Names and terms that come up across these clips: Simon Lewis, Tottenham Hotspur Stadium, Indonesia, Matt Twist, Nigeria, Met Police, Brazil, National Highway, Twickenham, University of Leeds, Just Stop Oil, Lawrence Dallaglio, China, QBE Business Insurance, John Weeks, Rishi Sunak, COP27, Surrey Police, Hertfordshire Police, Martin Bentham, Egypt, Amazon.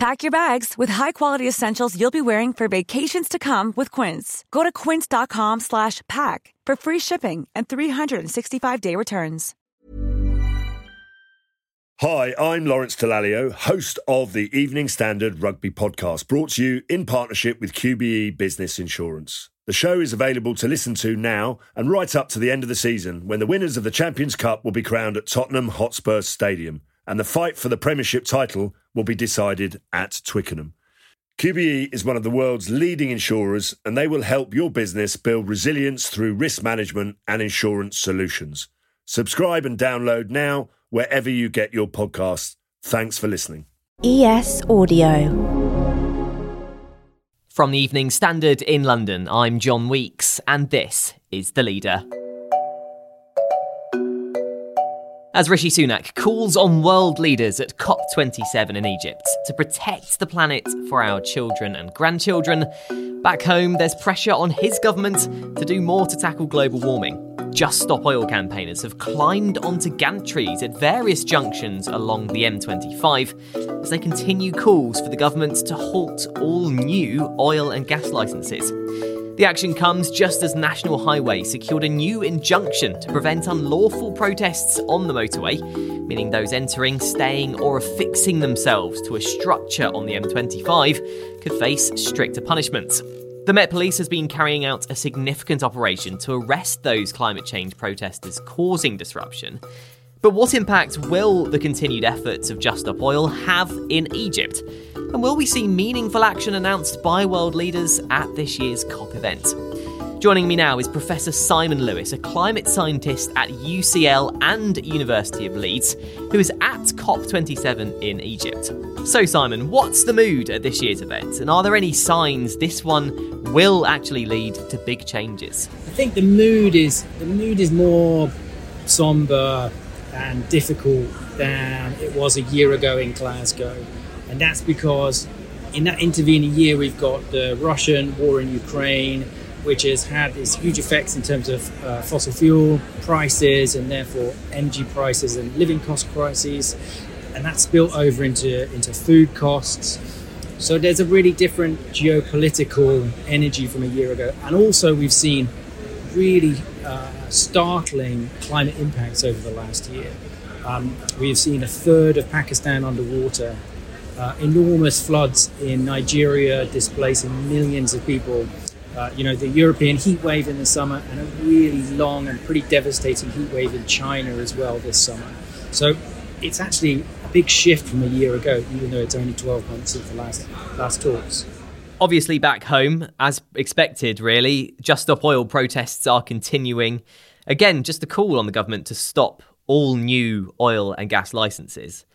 Pack your bags with high-quality essentials you'll be wearing for vacations to come with Quince. Go to quince.com/pack for free shipping and 365-day returns. Hi, I'm Lawrence Dallaglio, host of the Evening Standard Rugby Podcast, brought to you in partnership with QBE Business Insurance. The show is available to listen to now and right up to the end of the season, when the winners of the Champions Cup will be crowned at Tottenham Hotspur Stadium and the fight for the Premiership title will be decided at Twickenham. QBE is one of the world's leading insurers, and they will help your business build resilience through risk management and insurance solutions. Subscribe and download now, wherever you get your podcasts. Thanks for listening. ES Audio. From the Evening Standard in London, I'm John Weeks, and this is The Leader. As Rishi Sunak calls on world leaders at COP27 in Egypt to protect the planet for our children and grandchildren, back home there's pressure on his government to do more to tackle global warming. Just Stop Oil campaigners have climbed onto gantries at various junctions along the M25 as they continue calls for the government to halt all new oil and gas licences. The action comes just as National Highway secured a new injunction to prevent unlawful protests on the motorway, meaning those entering, staying or affixing themselves to a structure on the M25 could face stricter punishments. The Met Police has been carrying out a significant operation to arrest those climate change protesters causing disruption. But what impact will the continued efforts of Just Stop Oil have in Egypt? And will we see meaningful action announced by world leaders at this year's COP event? Joining me now is Professor Simon Lewis, a climate scientist at UCL and University of Leeds, who is at COP27 in Egypt. So Simon, what's the mood at this year's event? And are there any signs this one will actually lead to big changes? I think the mood is more sombre and difficult than it was a year ago in Glasgow. And that's because in that intervening year, we've got the Russian war in Ukraine, which has had these huge effects in terms of fossil fuel prices and therefore energy prices and living cost crises. And that's spilled over into food costs. So there's a really different geopolitical energy from a year ago. And also we've seen really startling climate impacts over the last year. We've seen a third of Pakistan underwater, enormous floods in Nigeria displacing millions of people. The European heat wave in the summer and a really long and pretty devastating heat wave in China as well this summer. So it's actually a big shift from a year ago, even though it's only 12 months since the last talks. Obviously back home, as expected really, Just Stop Oil protests are continuing. Again, just a call on the government to stop all new oil and gas licences.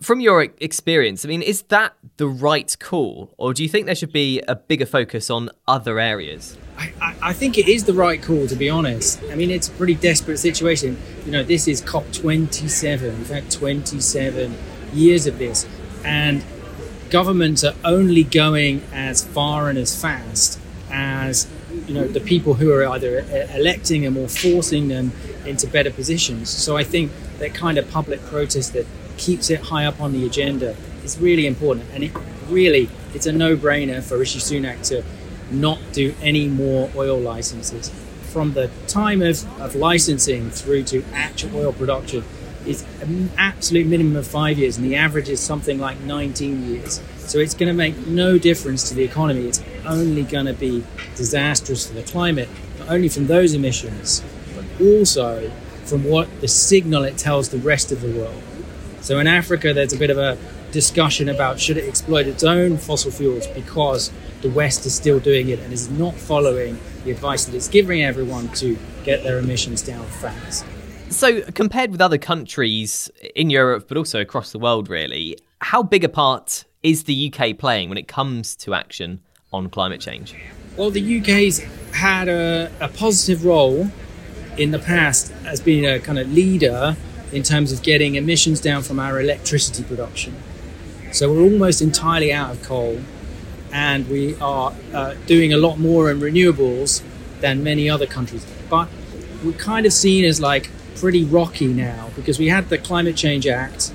From your experience, I mean, is that the right call? Or do you think there should be a bigger focus on other areas? I think it is the right call, to be honest. I mean, it's a pretty desperate situation. This is COP27. We've had 27 years of this. And governments are only going as far and as fast as, the people who are either electing them or forcing them into better positions. So I think that kind of public protest that keeps it high up on the agenda is really important, and it's a no-brainer for Rishi Sunak to not do any more oil licenses. From the time of licensing through to actual oil production is an absolute minimum of 5 years, and the average is something like 19 years. So it's going to make no difference to the economy. It's only going to be disastrous for the climate, not only from those emissions, but also from what the signal it tells the rest of the world. So in Africa, there's a bit of a discussion about should it exploit its own fossil fuels because the West is still doing it and is not following the advice that it's giving everyone to get their emissions down fast. So compared with other countries in Europe, but also across the world, really, how big a part is the UK playing when it comes to action on climate change? Well, the UK's had a positive role in the past has been a kind of leader in terms of getting emissions down from our electricity production. So we're almost entirely out of coal, and we are doing a lot more in renewables than many other countries. But we're kind of seen as like pretty rocky now, because we had the Climate Change Act,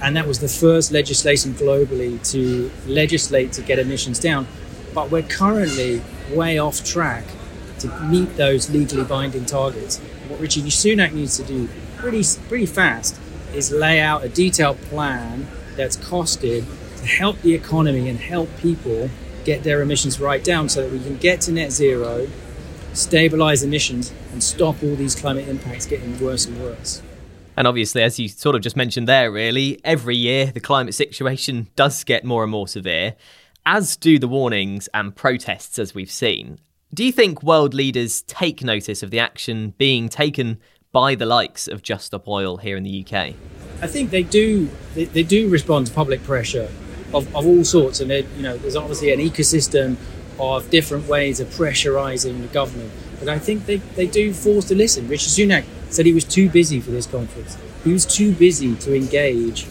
and that was the first legislation globally to legislate to get emissions down. But we're currently way off track to meet those legally binding targets. What Rishi Sunak needs to do pretty fast is lay out a detailed plan that's costed to help the economy and help people get their emissions right down, so that we can get to net zero, stabilize emissions, and stop all these climate impacts getting worse and worse. And obviously, as you sort of just mentioned there, really, every year the climate situation does get more and more severe, as do the warnings and protests, as we've seen. Do you think world leaders take notice of the action being taken by the likes of Just Stop Oil here in the UK? I think they do. They do respond to public pressure of all sorts, and there's obviously an ecosystem of different ways of pressurising the government. But I think they do force to listen. Rishi Sunak said he was too busy for this conference. He was too busy to engage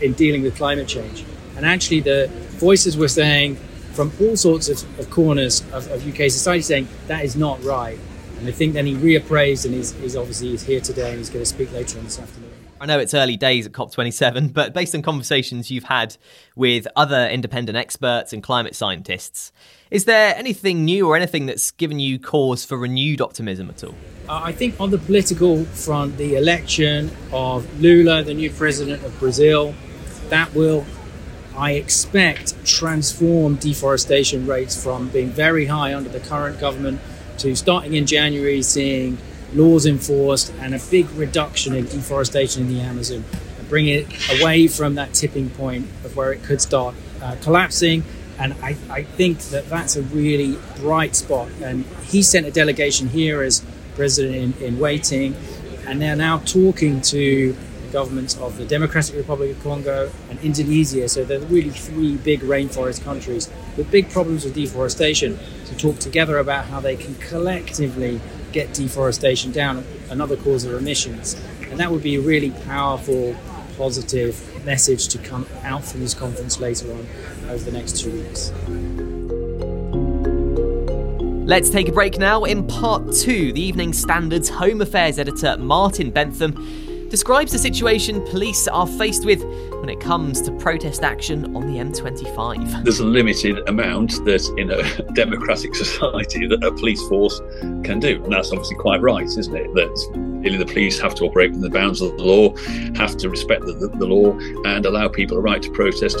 in dealing with climate change. And actually the voices were saying from all sorts of corners of UK society saying that is not right. And I think then he reappraised, and he's here today, and he's going to speak later on this afternoon. I know it's early days at COP27, but based on conversations you've had with other independent experts and climate scientists, is there anything new or anything that's given you cause for renewed optimism at all? I think on the political front, the election of Lula, the new president of Brazil, that will, I expect, transform deforestation rates from being very high under the current government to, starting in January, seeing laws enforced and a big reduction in deforestation in the Amazon, and bring it away from that tipping point of where it could start collapsing. And I think that's a really bright spot. And he sent a delegation here as president in waiting, and they're now talking to the governments of the Democratic Republic of Congo and Indonesia. So they're really three big rainforest countries with big problems with deforestation, to talk together about how they can collectively get deforestation down, another cause of emissions. And that would be a really powerful, positive message to come out from this conference later on over the next 2 weeks. Let's take a break now. In part two, the Evening Standard's Home Affairs editor Martin Bentham describes the situation police are faced with when it comes to protest action on the M25. There's a limited amount that in a democratic society that a police force can do. And that's obviously quite right, isn't it? That really the police have to operate within the bounds of the law, have to respect the law, and allow people a right to protest.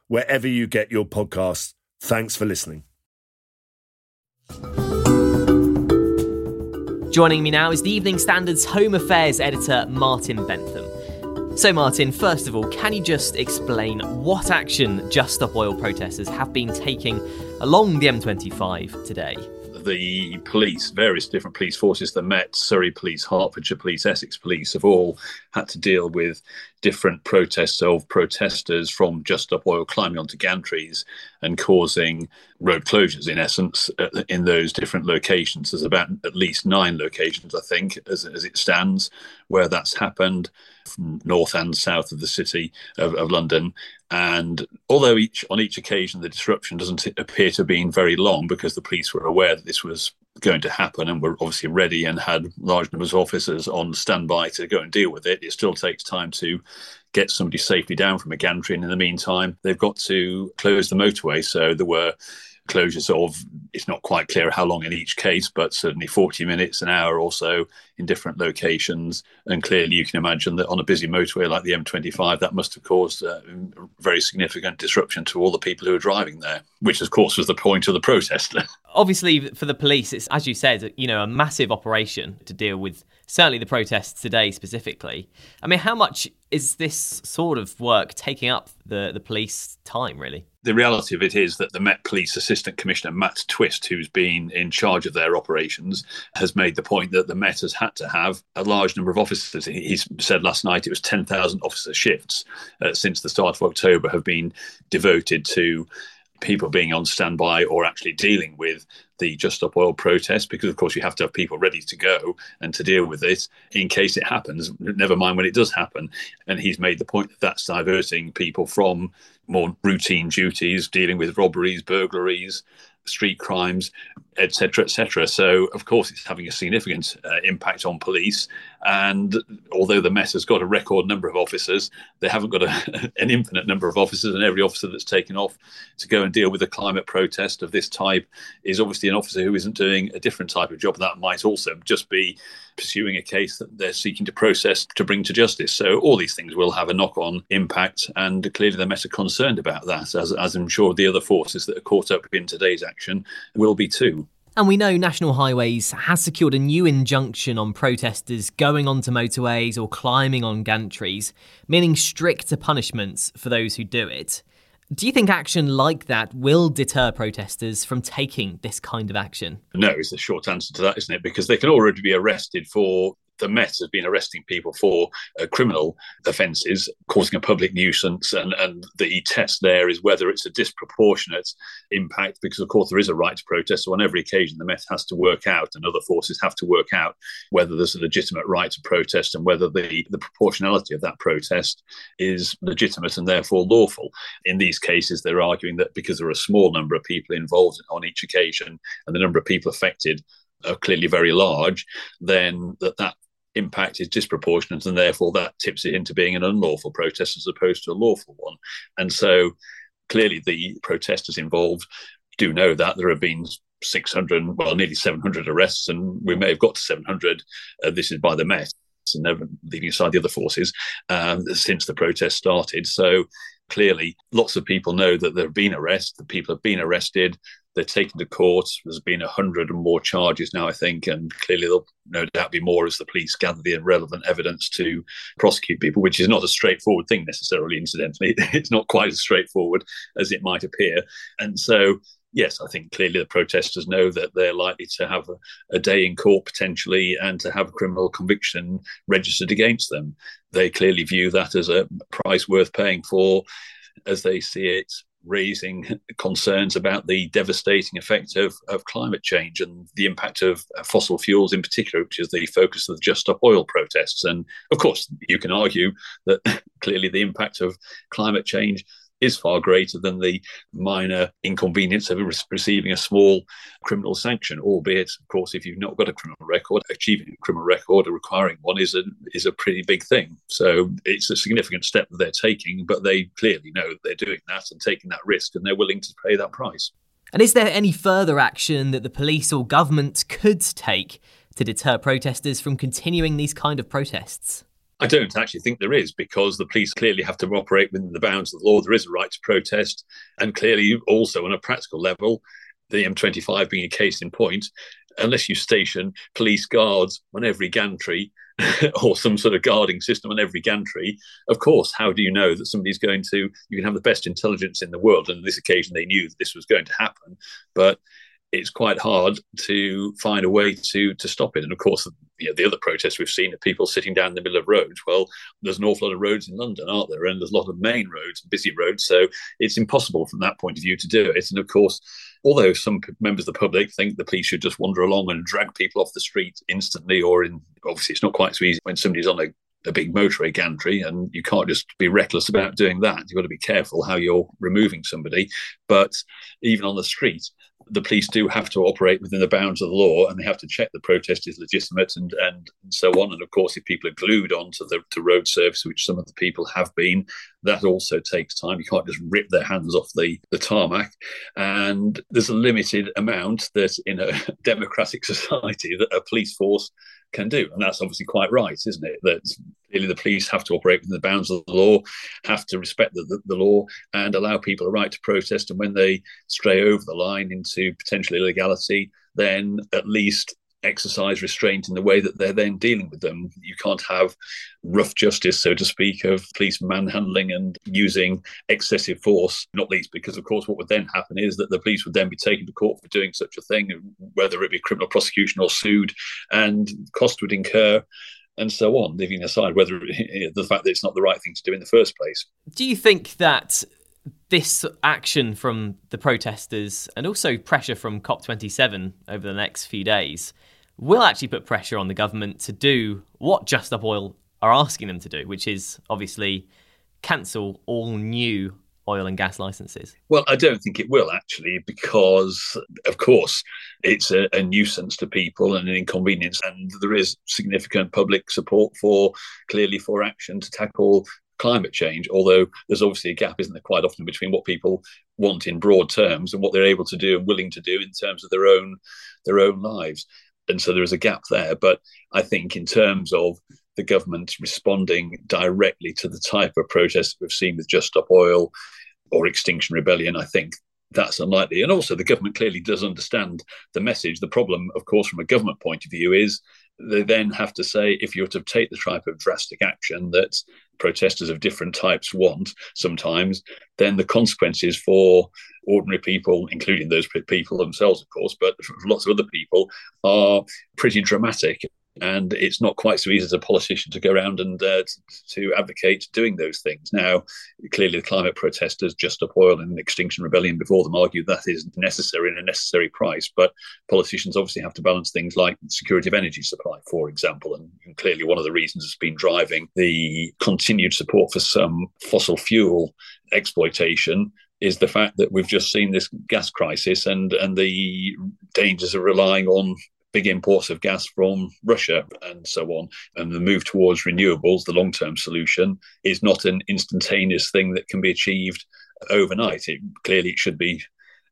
wherever you get your podcasts. Thanks for listening. Joining me now is the Evening Standard's Home Affairs editor, Martin Bentham. So Martin, first of all, can you just explain what action Just Stop Oil protesters have been taking along the M25 today? The police, various different police forces, the Met, Surrey Police, Hertfordshire Police, Essex Police, have all had to deal with different protests of protesters from Just Stop Oil climbing onto gantries and causing road closures, in essence, in those different locations. There's about at least 9 locations, I think, as it stands, where that's happened, from north and south of the city of London. And although on each occasion the disruption doesn't appear to have been very long, because the police were aware that this was going to happen and were obviously ready and had large numbers of officers on standby to go and deal with it, it still takes time to get somebody safely down from a gantry. And in the meantime, they've got to close the motorway. So there were closures of It's not quite clear how long in each case, but certainly 40 minutes, an hour or so in different locations. And clearly you can imagine that on a busy motorway like the M25, that must have caused very significant disruption to all the people who were driving there, which, of course, was the point of the protest. Obviously, for the police, it's, as you said, you know, a massive operation to deal with certainly the protests today specifically. I mean, how much is this sort of work taking up the police time, really? The reality of it is that the Met Police Assistant Commissioner, Matt Twist, who's been in charge of their operations, has made the point that the Met has had to have a large number of officers. He said last night it was 10,000 officer shifts since the start of October have been devoted to people being on standby or actually dealing with the Just Stop Oil protest, because of course you have to have people ready to go and to deal with it in case it happens, never mind when it does happen. And he's made the point that that's diverting people from more routine duties, dealing with robberies, burglaries, street crimes, etc., etc. So, of course, it's having a significant impact on police. And although the Met has got a record number of officers, they haven't got an infinite number of officers. And every officer that's taken off to go and deal with a climate protest of this type is obviously an officer who isn't doing a different type of job. That might also just be pursuing a case that they're seeking to process to bring to justice. So all these things will have a knock-on impact. And clearly the Met are concerned about that, as I'm sure the other forces that are caught up in today's action will be too. And we know National Highways has secured a new injunction on protesters going onto motorways or climbing on gantries, meaning stricter punishments for those who do it. Do you think action like that will deter protesters from taking this kind of action? No, is the short answer to that, isn't it? Because they can already be arrested for... The Met has been arresting people for criminal offences, causing a public nuisance, and the test there is whether it's a disproportionate impact, because, of course, there is a right to protest. So on every occasion, the Met has to work out, and other forces have to work out, whether there's a legitimate right to protest and whether the proportionality of that protest is legitimate and therefore lawful. In these cases, they're arguing that because there are a small number of people involved on each occasion and the number of people affected are clearly very large, then that impact is disproportionate, and therefore that tips it into being an unlawful protest as opposed to a lawful one. And so clearly the protesters involved do know that. There have been 600, well, nearly 700 arrests, and we may have got to 700. This is by the Met, and never leaving aside the other forces, since the protest started. So clearly lots of people know that there have been arrests, the people have been arrested, they're taken to court. There's been 100 and more charges now, I think, and clearly there'll no doubt be more as the police gather the relevant evidence to prosecute people, which is not a straightforward thing necessarily, incidentally. It's not quite as straightforward as it might appear. And so, yes, I think clearly the protesters know that they're likely to have a day in court potentially and to have a criminal conviction registered against them. They clearly view that as a price worth paying for, as they see it, raising concerns about the devastating effect of climate change and the impact of fossil fuels in particular, which is the focus of the Just Stop Oil protests. And of course, you can argue that clearly the impact of climate change is far greater than the minor inconvenience of receiving a small criminal sanction, albeit, of course, if you've not got a criminal record, achieving a criminal record or requiring one is a pretty big thing. So it's a significant step that they're taking, but they clearly know that they're doing that and taking that risk, and they're willing to pay that price. And is there any further action that the police or government could take to deter protesters from continuing these kind of protests? I don't actually think there is, because the police clearly have to operate within the bounds of the law. There is a right to protest. And clearly also on a practical level, the M25 being a case in point, unless you station police guards on every gantry or some sort of guarding system on every gantry, of course, how do you know that somebody's going to... You can have the best intelligence in the world. And on this occasion, they knew that this was going to happen. But it's quite hard to find a way to stop it. And of course, you know, the other protests we've seen are people sitting down in the middle of roads. Well, there's an awful lot of roads in London, aren't there? And there's a lot of main roads, busy roads. So it's impossible from that point of view to do it. And of course, although some members of the public think the police should just wander along and drag people off the street instantly, or obviously it's not quite so easy when somebody's on a big motorway gantry, and you can't just be reckless about doing that. You've got to be careful how you're removing somebody. But even on the street, the police do have to operate within the bounds of the law, and they have to check the protest is legitimate and so on. And of course, if people are glued onto the road service, which some of the people have been, that also takes time. You can't just rip their hands off the tarmac. And there's a limited amount that in a democratic society that a police force can do. And that's obviously quite right, isn't it? That clearly the police have to operate within the bounds of the law, have to respect the law and allow people a right to protest. And when they stray over the line into potential illegality, then at least exercise restraint in the way that they're then dealing with them. You can't have rough justice, so to speak, of police manhandling and using excessive force, not least because, of course, what would then happen is that the police would then be taken to court for doing such a thing, whether it be criminal prosecution or sued, and cost would incur and so on, leaving aside whether the fact that it's not the right thing to do in the first place. Do you think that this action from the protesters and also pressure from COP27 over the next few days will actually put pressure on the government to do what Just Stop Oil are asking them to do, which is obviously cancel all new oil and gas licenses? Well, I don't think it will, actually, because, of course, it's a nuisance to people and an inconvenience. And there is significant public support for action to tackle climate change, although there's obviously a gap, isn't there, quite often between what people want in broad terms and what they're able to do and willing to do in terms of their own lives. And so there is a gap there. But I think in terms of the government responding directly to the type of protest we've seen with Just Stop Oil or Extinction Rebellion, I think that's unlikely. And also the government clearly does understand the message. The problem, of course, from a government point of view is they then have to say, if you're to take the type of drastic action that protesters of different types want sometimes, then the consequences for ordinary people, including those people themselves, of course, but lots of other people, are pretty dramatic. And it's not quite so easy as a politician to go around and to advocate doing those things. Now, clearly the climate protesters, Just Stop Oil and Extinction Rebellion before them, argue that is necessary and a necessary price. But politicians obviously have to balance things like security of energy supply, for example. And clearly one of the reasons has been driving the continued support for some fossil fuel exploitation is the fact that we've just seen this gas crisis and the dangers of relying on big imports of gas from Russia and so on. And the move towards renewables, the long-term solution, is not an instantaneous thing that can be achieved overnight. It should be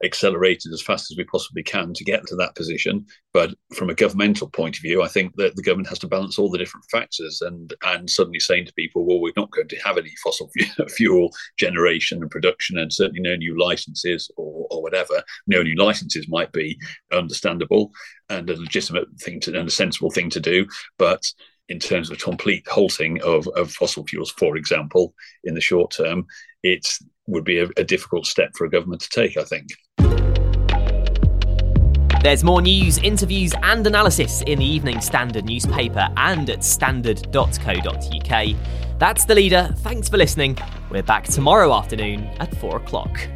accelerated as fast as we possibly can to get to that position. But from a governmental point of view, I think that the government has to balance all the different factors and suddenly saying to people, well, we're not going to have any fossil fuel generation and production and certainly no new licenses or whatever. No new licenses might be understandable and a legitimate thing to, and a sensible thing to do. But in terms of complete halting of fossil fuels, for example, in the short term, it would be a difficult step for a government to take, I think. There's more news, interviews and analysis in the Evening Standard newspaper and at standard.co.uk. That's The Leader. Thanks for listening. We're back tomorrow afternoon at 4:00.